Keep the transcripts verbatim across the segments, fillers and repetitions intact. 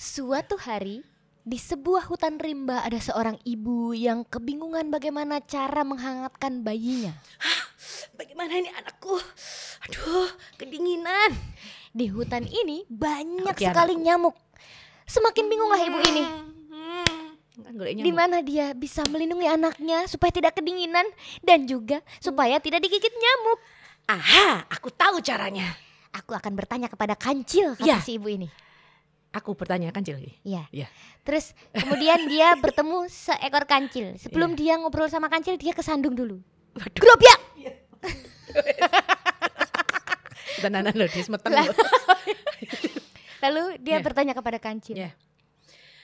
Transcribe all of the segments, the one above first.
Suatu hari, di sebuah hutan rimba ada seorang ibu yang kebingungan bagaimana cara menghangatkan bayinya. Hah, bagaimana ini anakku? Aduh, kedinginan. Di hutan ini banyak Oke, sekali anakku. nyamuk. Semakin bingunglah ibu ini. Di mana dia bisa melindungi anaknya supaya tidak kedinginan dan juga supaya tidak digigit nyamuk. Aha, aku tahu caranya. Aku akan bertanya kepada kancil, kata ya. si ibu ini. Aku bertanya kancil lagi. Iya. Ya. Terus kemudian dia bertemu seekor kancil. Sebelum ya. dia ngobrol sama kancil, dia kesandung dulu. Waduh. Grobyak. Ya. Tenanan loh, dia semeteng loh. Lalu dia ya. bertanya kepada kancil. Ya.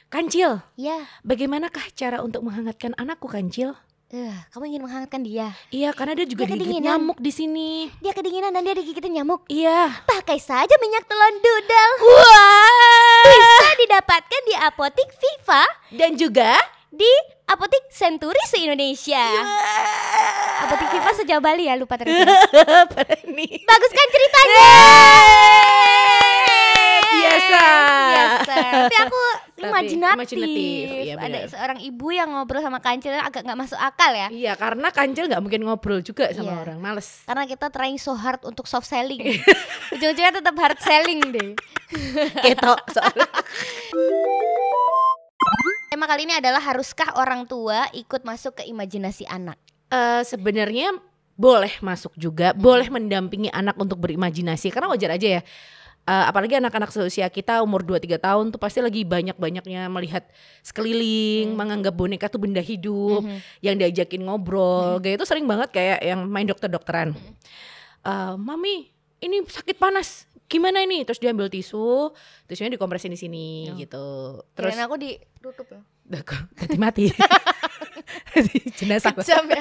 Kancil. Ya. Bagaimanakah cara untuk menghangatkan anakku, Kancil? Uh, kamu ingin menghangatkan dia? Iya, karena dia juga digigit nyamuk di sini. Dia kedinginan dan dia digigitin nyamuk. Iya. Pakai saja minyak telon dudel. Wah. Bisa didapatkan di apotek Viva dan juga di apotek Senturi se-Indonesia. Yeah. Apotek Viva sejauh Bali ya, lupa tadi. Bagus kan ceritanya? Yeah. Biasa. Biasa. Tapi aku Imajinatif. Imajinatif. Ya, ada seorang ibu yang ngobrol sama kancil, agak gak masuk akal ya. Iya, karena kancil gak mungkin ngobrol juga sama iya. orang, males. Karena kita trying so hard untuk soft selling. Ujung-ujungnya tetap hard selling deh. Ketok soalnya. Tema kali ini adalah, haruskah orang tua ikut masuk ke imajinasi anak? Uh, sebenarnya boleh masuk juga, hmm. boleh mendampingi anak untuk berimajinasi. Karena wajar aja ya. Uh, apalagi anak-anak seusia kita umur dua tiga tahun tuh pasti lagi banyak-banyaknya melihat sekeliling, hmm. menganggap boneka tuh benda hidup, hmm. yang diajakin ngobrol, hmm. kayak itu sering banget kayak yang main dokter-dokteran. Hmm. Uh, Mami, ini sakit panas, gimana ini? Terus dia ambil tisu, tisunya dikompresin di sini ya. gitu. Terus aku ditutup ya. Tadi mati. Jenazah. Kejam ya.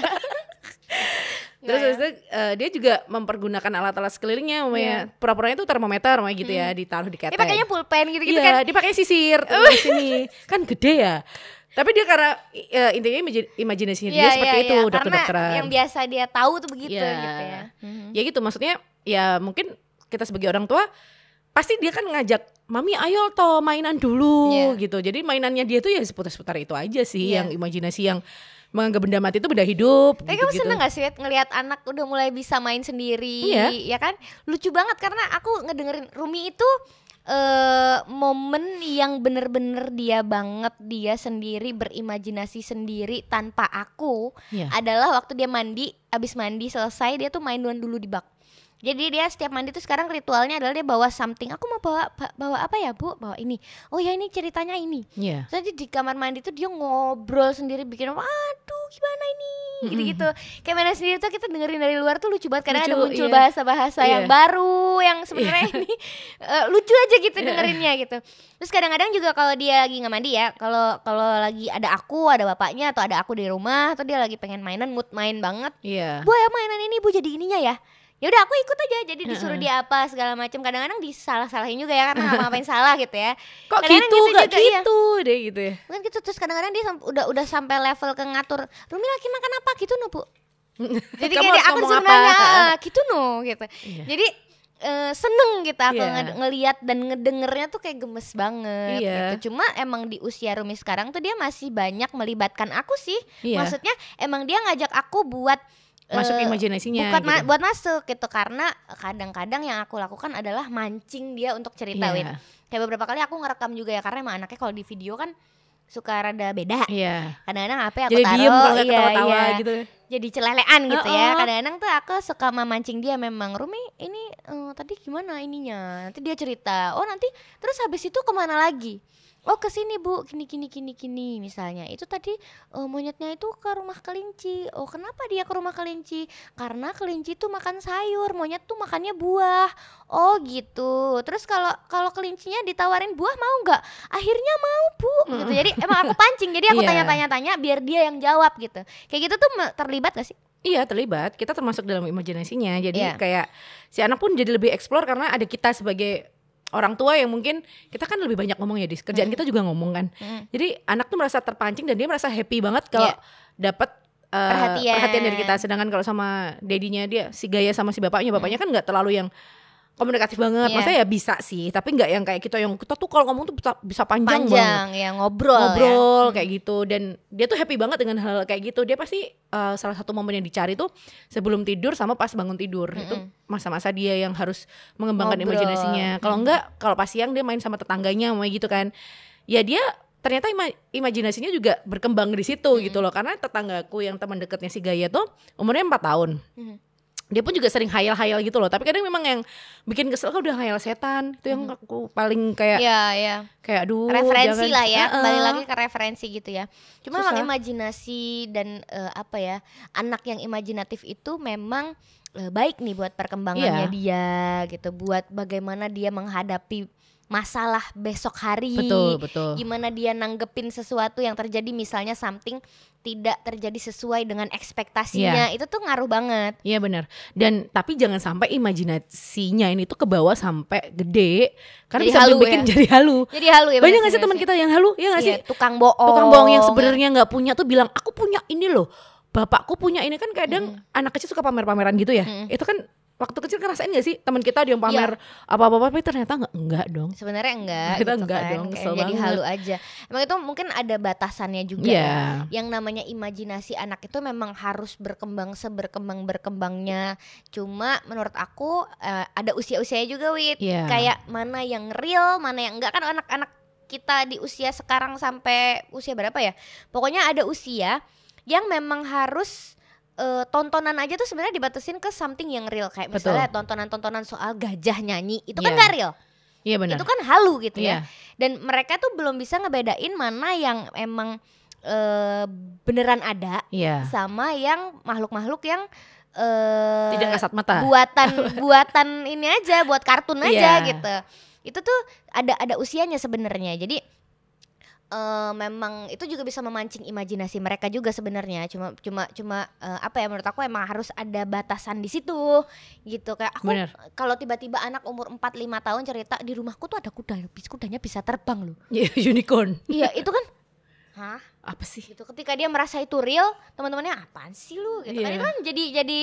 Terus nah, ya. uh, dia juga mempergunakan alat-alat sekelilingnya, yeah. pura-puranya itu termometer, kayak gitu hmm. ya, ditaruh di keteng. Dia pakainya pulpen gitu-gitu yeah, kan? Dia pakai sisir di sini, kan gede ya. Tapi dia karena uh, intinya imaj- imajinasinya yeah, dia seperti yeah, itu, yeah. dokter-dokteran. Karena yang biasa dia tahu tuh begitu, yeah. gitu ya. Mm-hmm. Ya gitu, maksudnya ya mungkin kita sebagai orang tua pasti dia kan ngajak, Mami ayo toh mainan dulu, yeah. gitu. Jadi mainannya dia tuh ya seputar-seputar itu aja sih, yeah. yang imajinasi yang menganggap benda mati itu benda hidup. Tapi gitu, kamu seneng gitu. Gak sih ngelihat anak udah mulai bisa main sendiri, iya. ya kan? Lucu banget karena aku ngedengerin Rumi itu uh, momen yang bener-bener dia banget dia sendiri berimajinasi sendiri tanpa aku iya. adalah waktu dia mandi, abis mandi selesai dia tuh mainan dulu di bak. Jadi dia setiap mandi tuh sekarang ritualnya adalah dia bawa something. Aku mau bawa bawa apa ya bu? Bawa ini. Oh ya ini ceritanya ini. Yeah. Jadi di kamar mandi tuh dia ngobrol sendiri bikin, aduh gimana ini, mm-hmm. gitu-gitu. Kayak mainan sendiri tuh kita dengerin dari luar tuh lucu banget. Kadang lucu, ada muncul yeah. bahasa-bahasa yeah. yang baru, yang sebenarnya yeah. ini uh, lucu aja gitu yeah. dengerinnya gitu. Terus kadang-kadang juga kalau dia lagi nggak mandi ya, kalau kalau lagi ada aku, ada bapaknya atau ada aku di rumah, atau dia lagi pengen mainan, mood main banget. Yeah. Bu ya mainan ini bu jadi ininya ya. Ya udah aku ikut aja, jadi disuruh dia apa segala macam. Kadang-kadang disalah-salahin juga ya, karena ngapa-ngapain salah gitu ya. Kok kadang-kadang gitu, kadang-kadang gak juga, gitu iya. deh gitu ya. Bukan gitu, terus kadang-kadang dia sam- udah udah sampai level ke ngatur, Rumi lagi makan apa gitu no bu. Jadi kayak aku disuruh nanya gitu no gitu yeah. Jadi uh, seneng gitu aku yeah. nge- ngelihat dan ngedengernya tuh kayak gemes banget yeah. gitu. Cuma emang di usia Rumi sekarang tuh dia masih banyak melibatkan aku sih yeah. Maksudnya emang dia ngajak aku buat masuk uh, imajinasinya bukan gitu. ma- buat masuk gitu, karena kadang-kadang yang aku lakukan adalah mancing dia untuk ceritain yeah. Kayak beberapa kali aku ngerekam juga ya, karena emang anaknya kalau di video kan suka rada beda yeah. Kadang-kadang apa ya aku jadi taruh diem kalau iya, ketawa-tawa iya. gitu, jadi celelean gitu uh-uh. ya. Kadang-kadang tuh aku suka memancing dia memang, Rumi ini uh, tadi gimana ininya, nanti dia cerita, oh nanti terus habis itu kemana lagi, oh kesini bu, gini gini gini gini misalnya. Itu tadi uh, monyetnya itu ke rumah kelinci. Oh kenapa dia ke rumah kelinci? Karena kelinci tuh makan sayur, monyet tuh makannya buah. Oh gitu. Terus kalau kalau kelincinya ditawarin buah mau nggak? Akhirnya mau bu. Gitu. Jadi emang aku pancing. Jadi aku yeah. tanya-tanya-tanya biar dia yang jawab gitu. Kayak gitu tuh terlibat nggak sih? Iya terlibat. Kita termasuk dalam imajinasinya. Jadi yeah. kayak si anak pun jadi lebih eksplor karena ada kita sebagai orang tua yang mungkin kita kan lebih banyak ngomong ya, di kerjaan mm. kita juga ngomong kan. Mm. Jadi anak tuh merasa terpancing dan dia merasa happy banget kalau yeah. dapat uh, perhatian. perhatian dari kita. Sedangkan kalau sama dedinya dia, si Gaya sama si bapaknya, bapaknya mm. kan nggak terlalu yang komunikatif banget, yeah. Maksudnya ya bisa sih, tapi nggak yang kayak kita yang kita tuh kalau ngomong tuh bisa panjang, panjang banget, ya, ngobrol, ngobrol ya. Kayak gitu. Dan dia tuh happy banget dengan hal kayak gitu. Dia pasti uh, salah satu momen yang dicari tuh sebelum tidur sama pas bangun tidur, mm-hmm. Itu masa-masa dia yang harus mengembangkan ngobrol. Imajinasinya. Kalau enggak, kalau pas siang dia main sama tetangganya, kayak gitu kan. Ya dia ternyata ima, imajinasinya juga berkembang di situ, mm-hmm. Gitu loh. Karena tetanggaku yang teman dekatnya si Gaya tuh umurnya empat tahun, mm-hmm. Dia pun juga sering hayal-hayal gitu loh. Tapi kadang memang yang bikin kesel kan udah hayal setan. Itu yang aku paling kayak ya, ya. Kayak aduh, referensi jangan, lah ya, uh-uh. Balik lagi ke referensi gitu ya. Cuma memang imajinasi dan uh, apa ya, anak yang imajinatif itu memang uh, baik nih buat perkembangannya, yeah. Dia gitu. Buat bagaimana dia menghadapi masalah besok hari, betul, betul. Gimana dia nanggepin sesuatu yang terjadi, misalnya something tidak terjadi sesuai dengan ekspektasinya, yeah. Itu tuh ngaruh banget. Iya, yeah, benar. Dan tapi jangan sampai imajinasinya ini tuh ke bawah sampai gede, karena jadi bisa halu, bikin ya? jadi halu. Jadi halu ya. Banyak nggak sih teman kita yang halu? Ya nggak yeah, sih? Tukang bohong. Tukang bohong yang sebenarnya nggak punya tuh bilang aku punya ini loh. Bapakku punya ini, kan kadang mm. anak kecil suka pamer-pameran gitu ya. Mm. Itu kan waktu kecil ngerasain gak sih teman kita dia pamer ya. Apa-apa, tapi ternyata enggak, enggak dong. Sebenarnya enggak. Kita gitu enggak kan. Dong. Kayak jadi halu aja. Emang itu mungkin ada batasannya juga. Yeah. Ya. Yang namanya imajinasi anak itu memang harus berkembang seberkembang berkembangnya. Cuma menurut aku uh, ada usia-usianya juga, Wit. Yeah. Kayak mana yang real, mana yang enggak, kan anak-anak kita di usia sekarang sampai usia berapa ya? Pokoknya ada usia yang memang harus Uh, tontonan aja tuh sebenarnya dibatasin ke something yang real. Kayak misalnya betul. Tontonan-tontonan soal gajah nyanyi, itu yeah. Kan gak real, yeah, bener. Itu kan halu gitu, yeah. Ya. Dan mereka tuh belum bisa ngebedain mana yang emang uh, beneran ada, yeah. Sama yang makhluk-makhluk yang uh, tidak kasat mata, buatan buatan ini aja, buat kartun aja, yeah. Gitu. Itu tuh ada ada usianya sebenarnya. Jadi Uh, memang itu juga bisa memancing imajinasi mereka juga sebenarnya. Cuma cuma cuma uh, apa ya, menurut aku emang harus ada batasan di situ gitu. Kayak aku kalau tiba-tiba anak umur empat lima tahun cerita di rumahku tuh ada kuda, kudanya bisa terbang loh. Yeah, unicorn. Iya, itu kan. Hah? Apa sih? Gitu. Ketika dia merasa itu real, teman-temannya apaan sih lu gitu. Yeah. Kan kan jadi jadi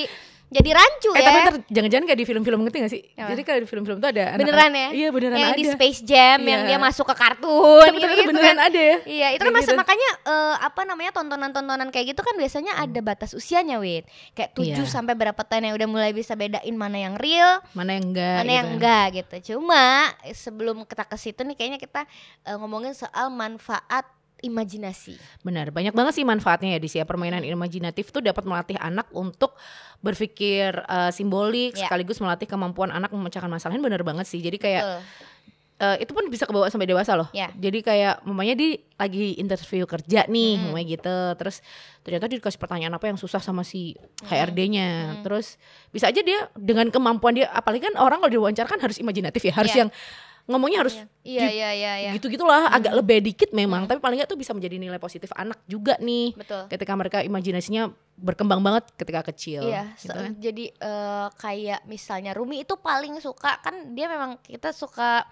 jadi rancu eh, ya. Eh tapi ntar jangan-jangan kayak di film-film, ngerti gak sih? Apa? Jadi kalau di film-film tuh ada beneran anak, ya? Iya beneran yang ada. Yang di Space Jam, yeah. Yang dia masuk ke kartun gitu, gitu beneran kan. Ada ya? Iya itu kan gitu. Makanya uh, apa namanya tontonan-tontonan kayak gitu kan biasanya ada batas usianya, Wit. Kayak tujuh yeah. Sampai berapa tahun yang udah mulai bisa bedain mana yang real, mana yang enggak. Mana gitu yang enggak gitu. Cuma sebelum kita ke situ nih kayaknya kita uh, ngomongin soal manfaat imajinasi. Benar, banyak banget sih manfaatnya ya di sini. Permainan imajinatif tuh dapat melatih anak untuk berpikir uh, simbolik, yeah. Sekaligus melatih kemampuan anak memecahkan masalahnya. Benar banget sih. Jadi kayak uh, itu pun bisa kebawa sampai dewasa loh. Yeah. Jadi kayak mamanya di lagi interview kerja nih, mm. Mamanya gitu. Terus ternyata dia dikasih pertanyaan apa yang susah sama si H R D-nya. Mm. Terus bisa aja dia dengan kemampuan dia, apalagi kan orang kalau diwawancara kan harus imajinatif ya, harus yeah. Yang ngomongnya harus iya, di, iya, iya, iya. Gitu-gitulah, hmm. Agak lebih dikit memang, hmm. Tapi paling gak tuh bisa menjadi nilai positif anak juga nih. Betul. Ketika mereka imajinasinya berkembang banget ketika kecil, iya, gitu kan? Jadi uh, kayak misalnya Rumi itu paling suka, kan dia memang kita suka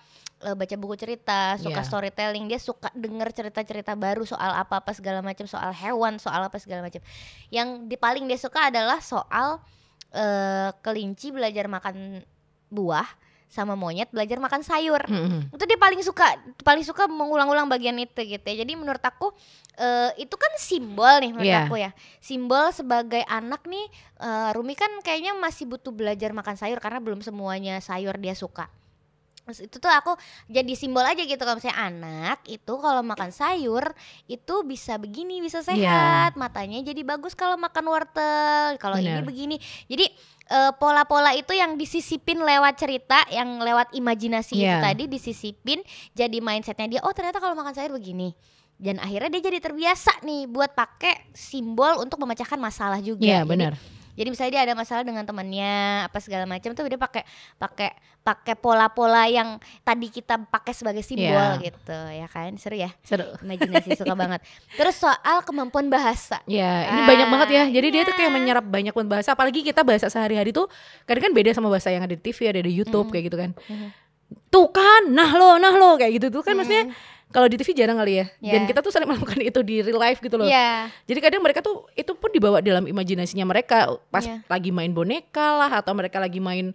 uh, baca buku cerita, suka yeah. Storytelling. Dia suka denger cerita-cerita baru soal apa-apa segala macam, soal hewan, soal apa segala macam. Yang di paling dia suka adalah soal uh, kelinci belajar makan buah sama monyet belajar makan sayur, mm-hmm. Itu dia paling suka paling suka mengulang-ulang bagian itu gitu ya. Jadi menurut aku uh, itu kan simbol nih menurut yeah. Aku ya, simbol sebagai anak nih. uh, Rumi kan kayaknya masih butuh belajar makan sayur karena belum semuanya sayur dia suka. Itu tuh aku jadi simbol aja gitu, kalau misalnya anak itu kalau makan sayur itu bisa begini, bisa sehat, yeah. Matanya jadi bagus kalau makan wortel, kalau ini begini. Jadi Uh, pola-pola itu yang disisipin lewat cerita, yang lewat imajinasi yeah. Itu tadi disisipin jadi mindsetnya dia, oh ternyata kalau makan sayur begini. Dan akhirnya dia jadi terbiasa nih buat pakai simbol untuk memecahkan masalah juga. Iya yeah, benar. Jadi misalnya dia ada masalah dengan temannya apa segala macam tuh dia pakai pakai pakai pola-pola yang tadi kita pakai sebagai simbol yeah. Gitu ya kan, seru ya. Seru. Imajinasi suka banget. Terus soal kemampuan bahasa. Ya yeah, ini ah, banyak banget ya. Jadi yeah. Dia tuh kayak menyerap banyak banget bahasa. Apalagi kita bahasa sehari-hari tuh kadang kan beda sama bahasa yang ada di T V, ada di YouTube mm-hmm. Kayak gitu kan. Mm-hmm. Tuh kan, nah lo, nah lo kayak gitu tuh kan mm-hmm. Maksudnya. Kalau di T V jarang kali ya, yeah. Dan kita tuh sering melakukan itu di real life gitu loh. Yeah. Jadi kadang mereka tuh itu pun dibawa dalam imajinasinya mereka pas yeah. Lagi main boneka lah atau mereka lagi main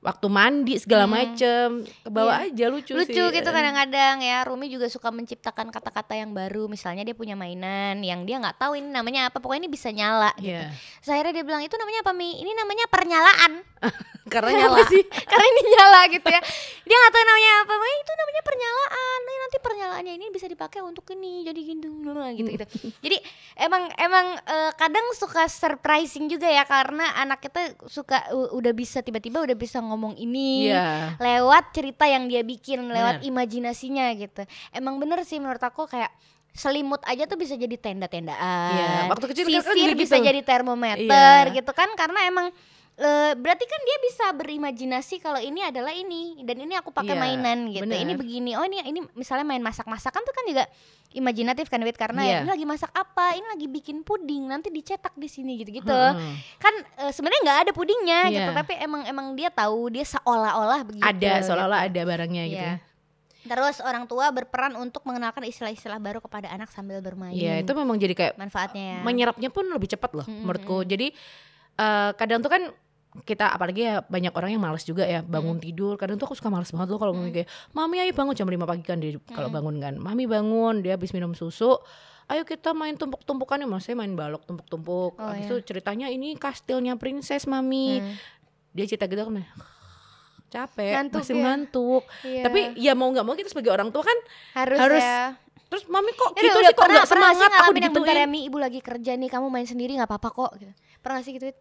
waktu mandi segala hmm. macem, kebawa yeah. aja lucu, lucu sih. Lucu gitu kadang-kadang ya. Rumi juga suka menciptakan kata-kata yang baru. Misalnya dia punya mainan yang dia nggak tahu ini namanya apa, pokoknya ini bisa nyala yeah. gitu. So, akhirnya dia bilang itu namanya apa Mi? Ini namanya pernyalaan. Karena nyala sih, karena ini nyala gitu ya. Dia nggak tahu namanya apa, makanya itu namanya pernyalaan. Nah, nanti pernyalaannya ini bisa dipakai untuk ini, jadi gitu gitu. Jadi emang emang uh, kadang suka surprising juga ya, karena anak kita suka uh, udah bisa tiba-tiba udah bisa ngomong ini yeah. lewat cerita yang dia bikin, lewat bener. Imajinasinya gitu. Emang bener sih menurut aku, kayak selimut aja tuh bisa jadi tenda-tendaan. Iya, yeah. waktu kecil kan sisir bisa gitu. Jadi termometer yeah. gitu kan, karena emang Uh, berarti kan dia bisa berimajinasi kalau ini adalah ini dan ini aku pakai yeah, mainan gitu. Bener. Ini begini. Oh ini ini misalnya main masak-masakan tuh kan juga imajinatif kan, Wit, karena yeah. ya, ini lagi masak apa, ini lagi bikin puding, nanti dicetak di sini gitu-gitu. Hmm. Kan uh, sebenarnya enggak ada pudingnya yeah. gitu, tapi emang emang dia tahu, dia seolah-olah begitu. Ada, seolah-olah gitu. Ada barangnya yeah. gitu. Terus orang tua berperan untuk mengenalkan istilah-istilah baru kepada anak sambil bermain. Iya, yeah, itu memang jadi kayak manfaatnya ya. Menyerapnya pun lebih cepat loh mm-hmm. menurutku. Jadi uh, kadang tuh kan kita apalagi ya banyak orang yang malas juga ya bangun hmm. tidur. Kadang tuh aku suka malas banget loh kalau ngomong kayak mami ayo bangun jam lima pagi kan dia hmm. kalau bangun kan mami bangun, dia habis minum susu, ayo kita main tumpuk-tumpukan ya, maksudnya main balok tumpuk-tumpuk oh, habis itu iya. ceritanya ini kastilnya princess mami hmm. dia cerita gitu kan capek ngantuk, masih ya. ngantuk yeah. tapi ya mau nggak mau kita sebagai orang tua kan harus, harus ya. Terus mami kok gitu sih, kok nggak semangat aku digituin, bentar ya Mi, ibu lagi kerja nih, kamu main sendiri nggak apa-apa kok gitu. Pernah sih gituin?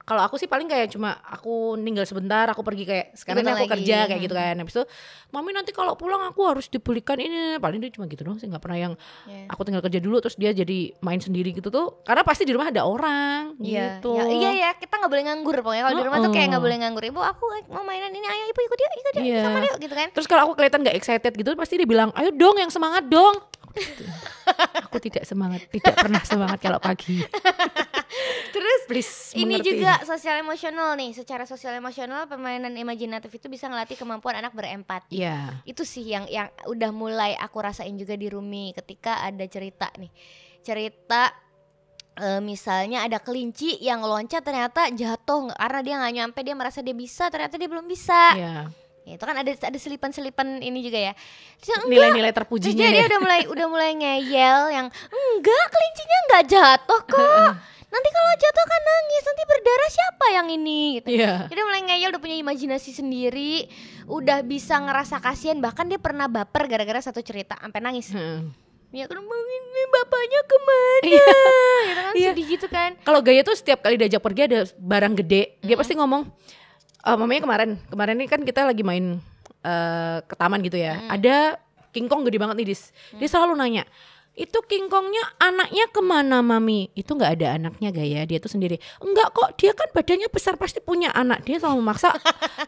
Kalau aku sih paling kayak cuma aku ninggal sebentar, aku pergi kayak sekarang kan aku lagi. kerja kayak gitu kan. Habis itu mami nanti kalau pulang aku harus dibelikan ini, paling dia cuma gitu dong sih, nggak pernah yang yeah. aku tinggal kerja dulu terus dia jadi main sendiri gitu tuh, karena pasti di rumah ada orang yeah. gitu. Iya ya, kita nggak boleh nganggur pokoknya kalau oh, di rumah tuh kayak nggak boleh nganggur. Ibu aku mau mainan ini, ayo ibu ikut dia, ikut dia yeah. sama dia gitu kan. Terus kalau aku kelihatan nggak excited gitu pasti dia bilang ayo dong yang semangat dong. Aku tidak semangat, tidak pernah semangat kalau pagi. Terus please, ini mengerti. Juga sosial emosional nih. Secara sosial emosional, permainan imajinatif itu bisa ngelatih kemampuan anak berempati. Yeah. Itu sih yang yang udah mulai aku rasain juga di Rumi ketika ada cerita nih. Cerita e, misalnya ada kelinci yang loncat ternyata jatuh karena dia nggak nyampe, dia merasa dia bisa, ternyata dia belum bisa. Yeah. Itu kan ada ada selipan-selipan ini juga ya. Terus, nilai-nilai terpujinya. Jadi ya. Dia udah mulai udah mulai ngeyel yang enggak, kelincinya enggak jatuh kok. Nanti kalau jatuh kan nangis, nanti berdarah siapa yang ini gitu. Yeah. Jadi udah mulai ngeyel, udah punya imajinasi sendiri, udah bisa ngerasa kasihan, bahkan dia pernah baper gara-gara satu cerita sampai nangis. Hmm. Ya kan ini bapaknya kemana iya. gitu kan, sedih gitu kan. Kalau Gaya tuh setiap kali diajak pergi ada barang gede, dia mm-hmm. pasti ngomong Uh, mamanya kemarin, kemarin ini kan kita lagi main uh, ke taman gitu ya. Hmm. Ada King Kong gede banget nih Dis. Dia selalu nanya, itu King Kongnya anaknya kemana mami? Itu gak ada anaknya Gaya, dia tuh sendiri. Enggak kok, dia kan badannya besar pasti punya anak. Dia selalu memaksa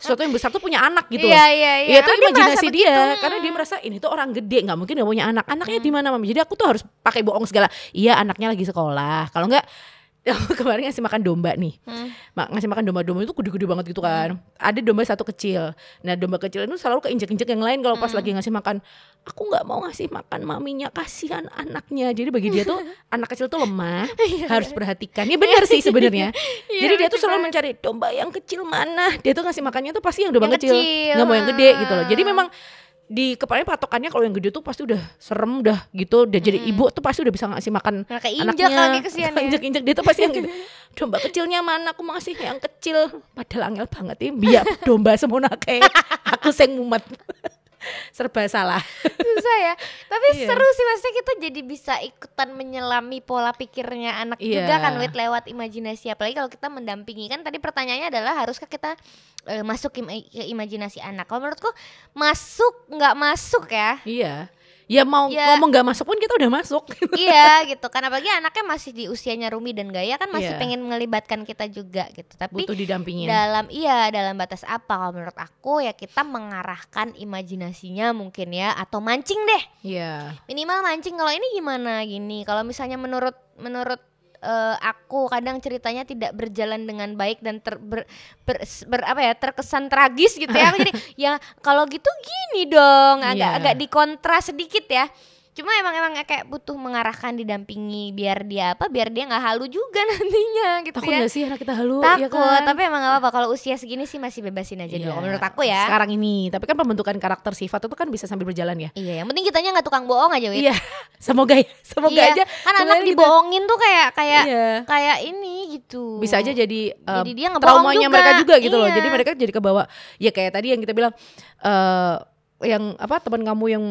sesuatu yang besar tuh punya anak gitu. Iya, iya, iya. Itu imajinasi dia, karena dia merasa ini tuh orang gede, gak mungkin gak punya anak. Anaknya hmm. di mana mami? Jadi aku tuh harus pakai bohong segala. Iya anaknya lagi sekolah, kalau enggak kemarin ngasih makan domba nih hmm. Mak, ngasih makan domba-domba itu gede-gede banget gitu kan. Ada domba satu kecil. Nah domba kecil itu selalu keinjek-injek yang lain kalau pas hmm. lagi ngasih makan. Aku gak mau ngasih makan maminya, kasihan anaknya. Jadi bagi dia tuh anak kecil tuh lemah, harus perhatikan. Ya benar sih sebenarnya. Ya, jadi dia tuh selalu mencari domba yang kecil mana. Dia tuh ngasih makannya tuh pasti yang domba yang kecil, kecil. Gak mau yang gede gitu loh. Jadi memang di kepalanya patokannya kalau yang gede tuh pasti udah serem dah gitu. Udah jadi hmm. ibu tuh pasti udah bisa ngasih makan nah, anaknya lagi kesian ya. Injek-injek dia tuh pasti yang gitu. Domba kecilnya mana, aku mau ngasih yang kecil. Padahal angel banget ya biar domba semuanya kayak aku seng mumet. Serba salah. Susah ya. Tapi yeah. seru sih, maksudnya kita jadi bisa ikutan menyelami pola pikirnya anak yeah. juga kan Wit, lewat imajinasi. Apalagi kalau kita mendampingi kan, tadi pertanyaannya adalah haruskah kita e, masuk im- ke imajinasi anak. Kalau menurutku masuk gak masuk ya. Iya yeah. Ya mau ya. ngomong gak masuk pun kita udah masuk. Iya gitu kan, apalagi anaknya masih di usianya Rumi dan Gaya kan masih yeah. pengen melibatkan kita juga gitu. Tapi butuh didampingin. Dalam, iya dalam batas apa kalau menurut aku ya, kita mengarahkan imajinasinya mungkin ya. Atau mancing deh yeah. minimal mancing, kalau ini gimana gini. Kalau misalnya menurut menurut Uh, aku kadang ceritanya tidak berjalan dengan baik dan ter, ber, ber, ber, apa ya, terkesan tragis gitu ya. Jadi ya kalau gitu gini dong, agak yeah. agak dikontras sedikit ya. Cuma emang emang kayak butuh mengarahkan, didampingi biar dia apa, biar dia nggak halu juga nantinya gitu. Takut ya. Takut nggak sih anak kita halu? Takut, ya kan? Tapi emang nggak apa-apa kalau usia segini sih masih bebasin aja yeah. dulu menurut aku ya. Sekarang ini, tapi kan pembentukan karakter sifat itu kan bisa sambil berjalan ya. Iya, yang penting kitanya nggak tukang bohong aja. Iya, yeah. semoga ya, semoga yeah. aja. Kan anak kita... dibohongin tuh kayak kayak yeah. kayak ini gitu. Bisa aja jadi, uh, jadi dia traumanya juga. Mereka juga gitu yeah. loh. Jadi mereka jadi kebawa. Ya kayak tadi yang kita bilang, uh, yang apa teman kamu yang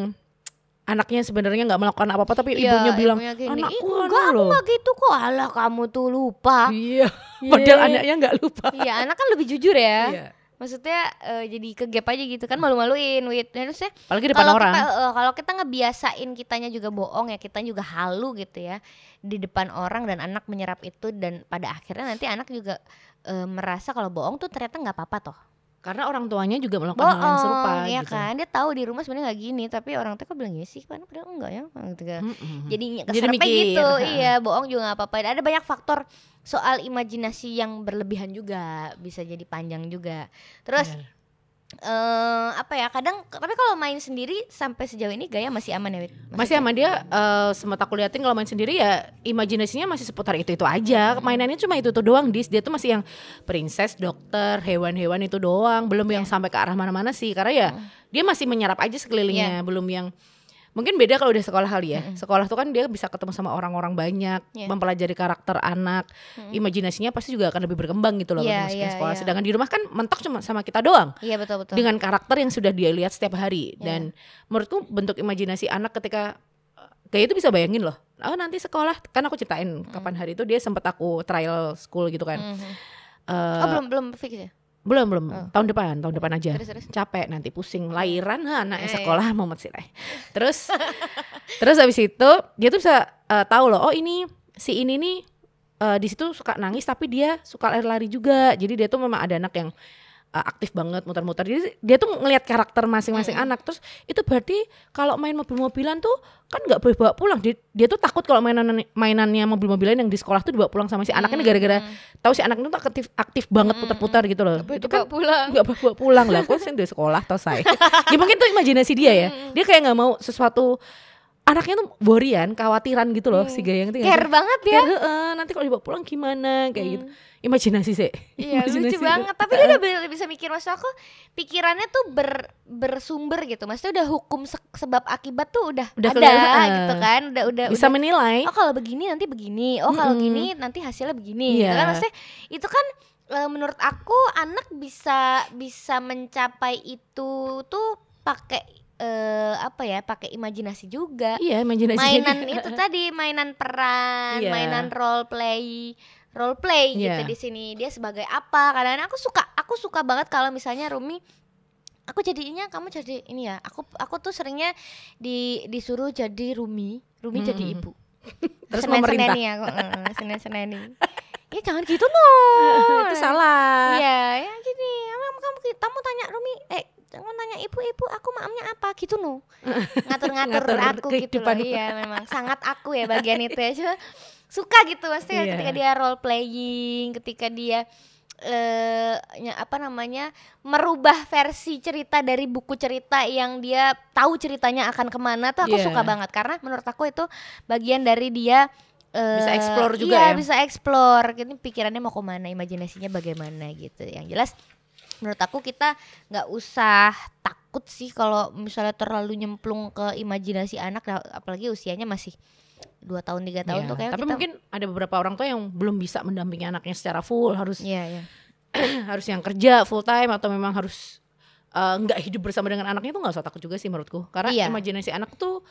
anaknya sebenarnya nggak melakukan apa-apa tapi ya, ibunya bilang anakku enggak, aku nggak gitu kok, alah kamu tuh lupa. Iya, padahal yeah. anaknya nggak lupa. Iya, anak kan lebih jujur ya. Yeah. Maksudnya uh, jadi kegap aja gitu kan, malu-maluin. Terusnya apalagi depan kalo orang. Uh, Kalau kita ngebiasain kitanya juga bohong ya, kita juga halu gitu ya di depan orang, dan anak menyerap itu, dan pada akhirnya nanti anak juga uh, merasa kalau bohong tuh ternyata nggak apa-apa toh. Karena orang tuanya juga melakukan hal yang serupa ya gitu kan. Dia tahu di rumah sebenarnya gak gini, tapi orang tua kok bilang ya sih, padahal enggak ya gitu kan. Mm-hmm. Jadi keserempet gitu. Nah. Iya, bohong juga gak apa-apa. Ada banyak faktor soal imajinasi yang berlebihan juga, bisa jadi panjang juga. Terus yeah. uh, apa ya? Kadang tapi kalau main sendiri sampai sejauh ini Gaya masih aman ya, Wit? Masih aman dia. Uh, semata aku liatin kalau main sendiri ya imajinasinya masih seputar itu-itu aja. Hmm. Mainannya cuma itu-itu doang. Dis dia tuh masih yang princess, dokter, hewan-hewan itu doang. Belum yeah. yang sampai ke arah mana-mana sih. Karena ya hmm. dia masih menyerap aja sekelilingnya. Yeah. Belum yang mungkin beda kalau udah sekolah kali ya. Mm-hmm. Sekolah tuh kan dia bisa ketemu sama orang-orang banyak, yeah. mempelajari karakter anak, mm-hmm. imajinasinya pasti juga akan lebih berkembang gitu loh yeah, kalau masukin yeah, sekolah. Yeah. Sedangkan di rumah kan mentok cuma sama kita doang. Iya yeah, betul betul. Dengan karakter yang sudah dia lihat setiap hari yeah. dan menurutku bentuk imajinasi anak ketika kayak itu bisa bayangin loh. Oh nanti sekolah kan aku ceritain mm-hmm. kapan hari itu dia sempat aku trial school gitu kan. Mm-hmm. Uh, oh belum belum fix ya. Belum, belum. Oh. Tahun depan, tahun depan aja. Terus, terus. Capek nanti pusing lahiran, ha, anaknya eh, sekolah iya. mau mesti lah. Terus terus habis itu dia tuh bisa uh, tahu loh, oh ini si ini nih uh, di situ suka nangis tapi dia suka lari-lari juga. Jadi dia tuh memang ada anak yang uh, aktif banget, muter-muter. Jadi dia tuh ngelihat karakter masing-masing hmm. anak. Terus itu berarti kalau main mobil-mobilan tuh kan enggak boleh bawa pulang. Dia, dia tuh takut kalau mainan mainannya mobil-mobilan yang di sekolah tuh dibawa pulang sama si anaknya hmm. gara-gara tahu si anaknya tuh aktif aktif banget hmm. putar-putar gitu loh. Gak itu kan pulang. Enggak bawa pulang lah. Kok sih di sekolah toh saya. Ya mungkin tuh imajinasi dia ya. Dia kayak enggak mau sesuatu, anaknya tuh borian, khawatiran gitu loh hmm. si Gayang tuh. Care banget ya. Care, uh, nanti kalau dibawa pulang gimana kayak hmm. gitu. Imajinasi sih. Iya, lucu banget. Tapi dia udah bisa mikir, maksud aku pikirannya tuh ber, bersumber gitu. Maksudnya udah hukum sebab akibat tuh udah, udah ada keluar, gitu kan. Udah udah bisa udah, menilai. Oh kalau begini nanti begini. Oh kalau mm-hmm. gini nanti hasilnya begini. Yeah. Kan maksudnya itu kan menurut aku anak bisa bisa mencapai itu tuh pakai Uh, apa ya pakai imajinasi juga. Iya, imajinasi. Mainan itu tadi, mainan peran, yeah. mainan role play, role play yeah. gitu di sini. Dia sebagai apa? Kadang-kadang aku suka, aku suka banget kalau misalnya Rumi, aku jadinya kamu jadi ini ya. Aku aku tuh seringnya di, disuruh jadi Rumi, Rumi hmm. jadi ibu. Terus Senen memerintah. Seneni aku, Senen-seneni. Ya jangan gitu loh. Itu salah. Iya, ya gini. Kamu kamu kamu tanya Rumi, eh mau nanya ibu-ibu aku maamnya apa gitu no ngatur-ngatur aku gitu loh. Iya memang sangat aku ya bagian itu ya. Cuma suka gitu maksudnya yeah. ketika dia role playing, ketika dia eh, apa namanya merubah versi cerita dari buku cerita yang dia tahu ceritanya akan kemana tuh aku yeah. suka banget, karena menurut aku itu bagian dari dia bisa explore eh, juga iya, ya bisa explore gitu, pikirannya mau kemana, imajinasinya bagaimana gitu. Yang jelas menurut aku kita gak usah takut sih kalau misalnya terlalu nyemplung ke imajinasi anak, apalagi usianya masih dua tahun, tiga tahun yeah, tuh kayak. Tapi kita... mungkin ada beberapa orang tua yang belum bisa mendampingi anaknya secara full, harus yeah, yeah. harus yang kerja full time atau memang harus uh, gak hidup bersama dengan anaknya. Tuh gak usah takut juga sih menurutku, karena yeah. imajinasi anak tuh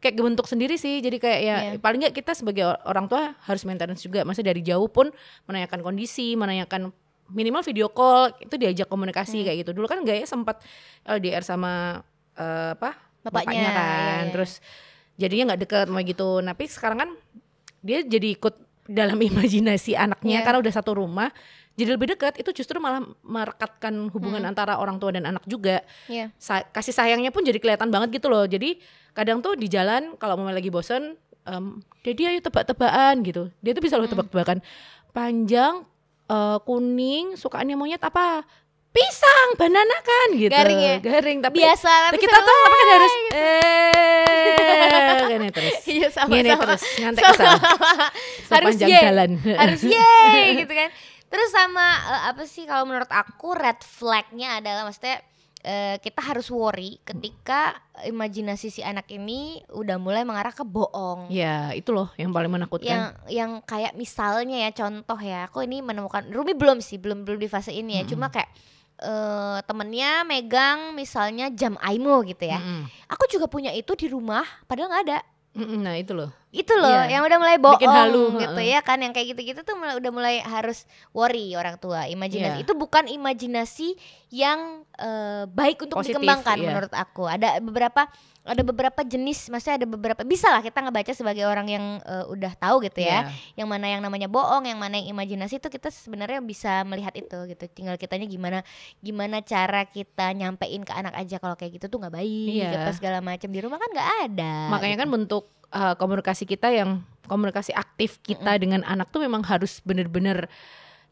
kayak bentuk sendiri sih. Jadi kayak ya yeah. paling gak kita sebagai orang tua harus maintenance juga. Maksudnya dari jauh pun menanyakan kondisi, menanyakan minimal video call, itu diajak komunikasi hmm. kayak gitu. Dulu kan Gaya sempat L D R sama uh, apa bapaknya, bapaknya kan iya. Terus jadinya gak deket sama gitu. Tapi sekarang kan dia jadi ikut dalam imajinasi anaknya yeah. karena udah satu rumah, jadi lebih dekat. Itu justru malah merekatkan hubungan hmm. antara orang tua dan anak juga yeah. Sa- Kasih sayangnya pun jadi kelihatan banget gitu loh. Jadi kadang tuh di jalan kalau mama lagi bosen um, Daddy ayo tebak-tebakan gitu. Dia tuh bisa loh hmm. tebak-tebakan panjang, Uh, kuning, sukaannya monyet apa? Pisang, banana kan gitu. Garing ya? Garing, tapi biasa, tapi kita tuh kan harus eh ngene terus. Iya sama-sama. Ngene terus ngantek kesal. Sepanjang jalan. Harus yeay gitu kan. Terus sama uh, apa sih kalau menurut aku red flagnya adalah maksudnya uh, kita harus worry ketika imajinasi si anak ini udah mulai mengarah ke bohong. Ya itu loh yang paling menakutkan. Yang yang kayak misalnya ya contoh ya aku ini menemukan Rumi belum sih belum belum di fase ini ya hmm. Cuma kayak uh, temennya megang misalnya jam Aimo gitu ya. Hmm. Aku juga punya itu di rumah padahal nggak ada. Nah itu loh Itu loh yeah. yang udah mulai bohong halu, gitu uh-uh. ya kan. Yang kayak gitu-gitu tuh mulai, udah mulai harus worry orang tua. Imajinasi yeah. itu bukan imajinasi yang uh, baik untuk positif, dikembangkan yeah. menurut aku. Ada beberapa ada beberapa jenis, maksudnya ada beberapa bisa lah kita ngebaca sebagai orang yang uh, udah tahu gitu ya yeah. yang mana yang namanya bohong, yang mana yang imajinasi itu kita sebenarnya bisa melihat itu gitu. Tinggal kitanya gimana gimana cara kita nyampein ke anak aja kalau kayak gitu tuh nggak baik yeah. apa segala macam. Di rumah kan nggak ada, makanya kan bentuk uh, komunikasi kita yang komunikasi aktif kita mm-hmm. dengan anak tuh memang harus bener-bener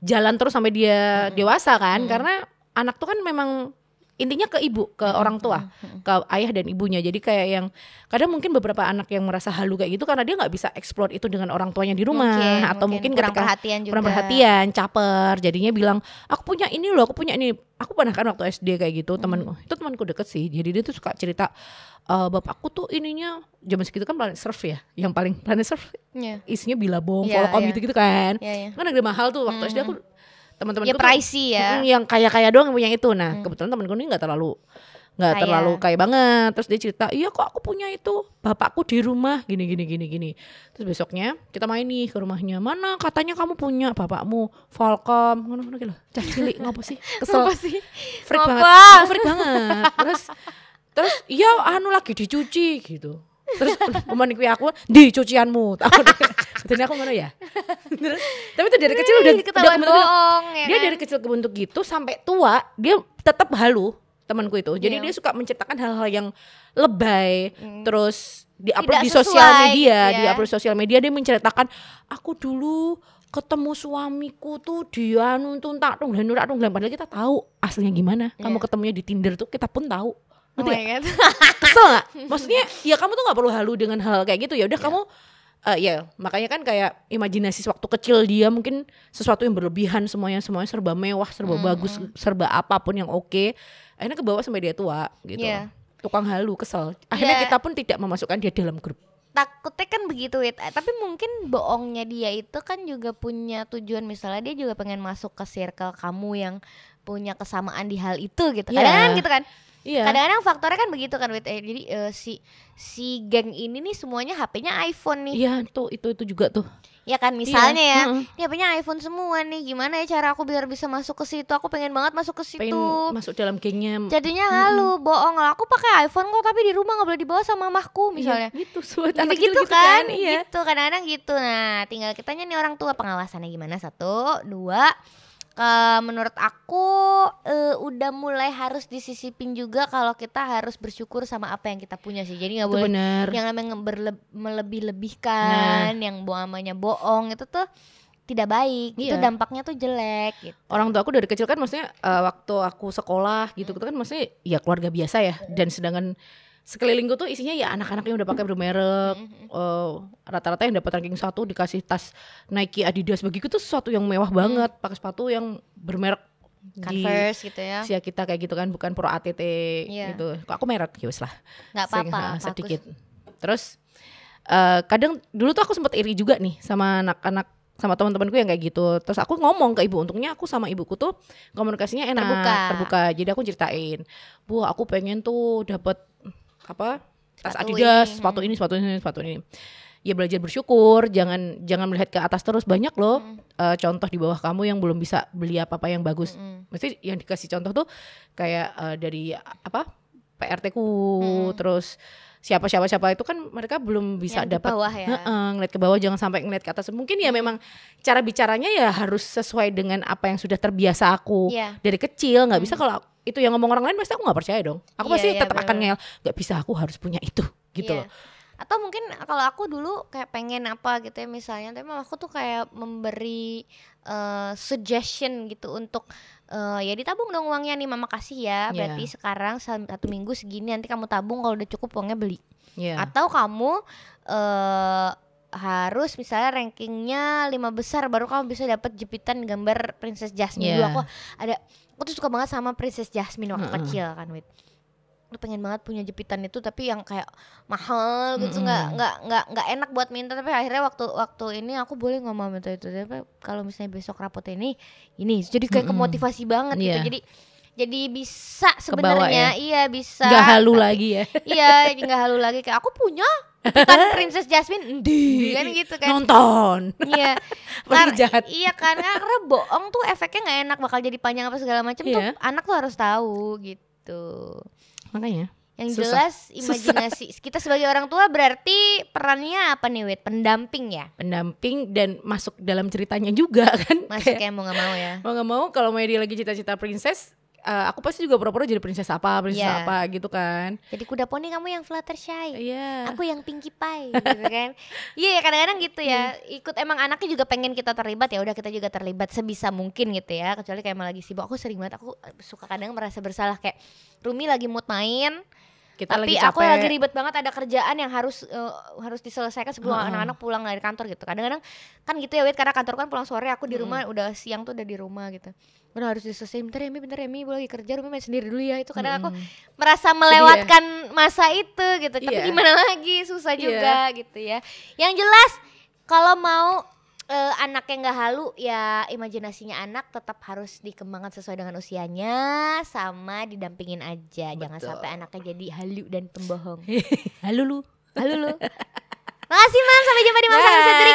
jalan terus sampai dia mm-hmm. dewasa kan mm-hmm. karena anak tuh kan memang intinya ke ibu, ke orang tua, ke ayah dan ibunya. Jadi kayak yang kadang mungkin beberapa anak yang merasa halu kayak gitu karena dia nggak bisa explore itu dengan orang tuanya di rumah, mungkin, atau mungkin, mungkin kurang perhatian juga, kurang perhatian, caper, jadinya bilang aku punya ini loh, aku punya ini. Aku pernah kan waktu S D kayak gitu hmm. temanku, itu temanku deket sih. Jadi dia tuh suka cerita e, bapakku tuh ininya zaman segitu kan Planet Surf ya, yang paling Planet Surf yeah. isinya Bilabong, yeah, Volcom yeah. gitu-gitu kan. Yeah, yeah. Kan harga mahal tuh waktu hmm. S D aku. Teman-temanku ya, pricey ya. Yang kaya-kaya doang yang punya itu. Nah, hmm. kebetulan temanku ini enggak terlalu enggak terlalu kaya banget. Terus dia cerita, "Iya kok aku punya itu. Bapakku di rumah gini gini gini gini." Terus besoknya kita main nih ke rumahnya. "Mana katanya kamu punya bapakmu Volcom." Ngono-ngono gitu loh. Cah cilik ngopo sih? Kesel. Ngopo sih? Freak banget. Aku freak banget. Terus terus, "Iya anu lagi dicuci." gitu. Terus kemarin aku di cucianmu. Jadi aku ngono ya. Terus, tapi itu dari kecil udah ketahuan bohong ya. Dia kan? Dari kecil kebentuk gitu sampai tua dia tetap halu temanku itu. Jadi yeah. dia suka menciptakan hal-hal yang lebay mm. terus di-upload di sosial media, yeah. di-upload sosial media dia menceritakan aku dulu ketemu suamiku tuh dia nuntun tak dong dan nurak dong padahal kita tahu aslinya gimana. Yeah. Kamu ketemunya di Tinder tuh kita pun tahu. Ngerti oh ya? Kesel gak? Maksudnya ya kamu tuh gak perlu halu dengan hal kayak gitu. Ya udah yeah. kamu uh, ya makanya kan kayak imajinasi waktu kecil dia mungkin sesuatu yang berlebihan, semuanya semuanya serba mewah, serba mm-hmm. bagus, serba apapun yang oke okay. Akhirnya ke bawah sampai dia tua gitu yeah. tukang halu, kesel. Akhirnya yeah. kita pun tidak memasukkan dia dalam grup. Takutnya kan begitu ya, tapi mungkin bohongnya dia itu kan juga punya tujuan. Misalnya dia juga pengen masuk ke circle kamu yang punya kesamaan di hal itu gitu yeah. kadang-kadang gitu kan. Iya. Kadang-kadang faktornya kan begitu kan, eh, jadi uh, si si geng ini nih semuanya H P-nya iPhone nih. Iya, tuh itu itu juga tuh. Ya kan misalnya iya. ya, uh-uh. ini H P-nya iPhone semua nih. Gimana ya cara aku biar bisa masuk ke situ? Aku pengen banget masuk ke situ. Pengen masuk dalam gengnya. Jadinya halu, hmm. bohong lah. Aku pakai iPhone kok, tapi di rumah nggak boleh dibawa sama mamahku misalnya. Iya, gitu, sobat anak gitu, gitu kan? kan iya. Gitu kadang-kadang gitu. Nah, tinggal kitanya nih orang tua pengawasannya gimana? Satu, dua. Uh, menurut aku uh, udah mulai harus disisipin juga kalau kita harus bersyukur sama apa yang kita punya sih. Jadi nggak boleh bener. Yang namanya berle- melebih-lebihkan, nah. yang namanya bohong itu tuh tidak baik. Iya. Itu dampaknya tuh jelek. Gitu. Orang tua aku dari kecil kan, maksudnya uh, waktu aku sekolah gitu, itu kan maksudnya ya keluarga biasa ya. Dan sedangkan sekelilingku tuh isinya ya anak-anak yang udah pakai bermerek, mm-hmm. uh, rata-rata yang dapat ranking satu dikasih tas Nike, Adidas. Bagiku tuh sesuatu yang mewah mm. banget, pakai sepatu yang bermerek Converse gitu ya. Sia kita kayak gitu kan, bukan pro A T T yeah. gitu. Kok aku merek ya wis lah. Enggak apa-apa, sedikit. Terus uh, kadang dulu tuh aku sempat iri juga nih sama anak-anak, sama teman-temanku yang kayak gitu. Terus aku ngomong ke ibu, untungnya aku sama ibuku tuh komunikasinya enak, terbuka. terbuka. Jadi aku ceritain, "Bu, aku pengen tuh dapat apa tas Adidas, sepatu ini, sepatu ini, sepatu ini." Ya belajar bersyukur, jangan jangan melihat ke atas terus. Banyak loh mm. uh, contoh di bawah kamu yang belum bisa beli apa-apa yang bagus. Mm. Mesti yang dikasih contoh tuh kayak uh, dari apa P R T-ku, mm. terus siapa-siapa-siapa itu kan mereka belum bisa dapat ya. Ngeliat ke bawah, jangan sampai ngeliat ke atas. Mungkin ya mm. memang cara bicaranya ya harus sesuai dengan apa yang sudah terbiasa aku yeah. dari kecil. Nggak mm. bisa kalau itu yang ngomong orang lain pasti aku gak percaya dong. Aku yeah, pasti yeah, tetap bener. akan ngel gak bisa, aku harus punya itu gitu yeah. loh. Atau mungkin kalau aku dulu kayak pengen apa gitu ya misalnya, tapi mama aku tuh kayak memberi uh, suggestion gitu untuk uh, ya ditabung dong uangnya nih, mama kasih ya. Berarti yeah. sekarang satu minggu segini, nanti kamu tabung kalau udah cukup uangnya beli. yeah. Atau kamu uh, harus misalnya rankingnya lima besar baru kamu bisa dapat jepitan gambar Princess Jasmine. Yeah. Dulu aku ada, aku tuh suka banget sama Princess Jasmine waktu mm-hmm. kecil kan, wait. Aku pengen banget punya jepitan itu tapi yang kayak mahal gitu, mm-hmm. nggak nggak nggak nggak enak buat minta, tapi akhirnya waktu waktu ini aku boleh ngomong minta itu, tapi kalau misalnya besok rapot ini ini jadi kayak mm-hmm. kemotivasi banget yeah. gitu, jadi jadi bisa sebenarnya ya? Iya bisa nggak halu tapi, lagi ya iya nggak halu lagi kayak aku punya jepitan Princess Jasmine di kan gitu kan nonton iya Kar- iya kan karena bohong tuh efeknya nggak enak, bakal jadi panjang apa segala macam yeah. tuh anak tuh harus tahu gitu. Makanya yang susah. Jelas imajinasi susah. Kita sebagai orang tua berarti perannya apa nih, Wit? Pendamping ya? Pendamping dan masuk dalam ceritanya juga kan. Masuk kayak mau gak mau ya. Mau gak mau kalau Medi lagi cita-cita princess, uh, aku pasti juga pura-pura jadi princess apa, princess yeah. apa gitu kan. Jadi kuda poni kamu yang Fluttershy, yeah. aku yang Pinkie Pie gitu kan. Iya yeah, kadang-kadang gitu ya. Hmm. Ikut emang anaknya juga pengen kita terlibat, ya udah kita juga terlibat sebisa mungkin gitu ya. Kecuali kayak emang lagi sibuk, aku sering banget aku suka kadang merasa bersalah kayak Rumi lagi mood main, kita tapi lagi capek. Aku lagi ribet banget, ada kerjaan yang harus uh, harus diselesaikan sebelum uh-huh. anak-anak pulang dari kantor gitu. Kadang-kadang kan gitu ya, Wait, karena kantor kan pulang sore, aku di rumah uh-huh. udah siang tuh udah di rumah gitu. Udah harus diselesaikan, bentar ya Mi, bentar ya Mi, boleh lagi kerja, Rumi main sendiri dulu ya. Itu kadang uh-huh. aku merasa melewatkan jadi, masa itu gitu, tapi yeah. gimana lagi, susah juga yeah. gitu ya. Yang jelas kalau mau Uh, anaknya gak halu ya, imajinasinya anak tetap harus dikembangkan sesuai dengan usianya, sama didampingin aja. Betul. Jangan sampai anaknya jadi halu dan pembohong. Halu lu, halu lu. Makasih Mam, sampai jumpa di Masakan Senturi.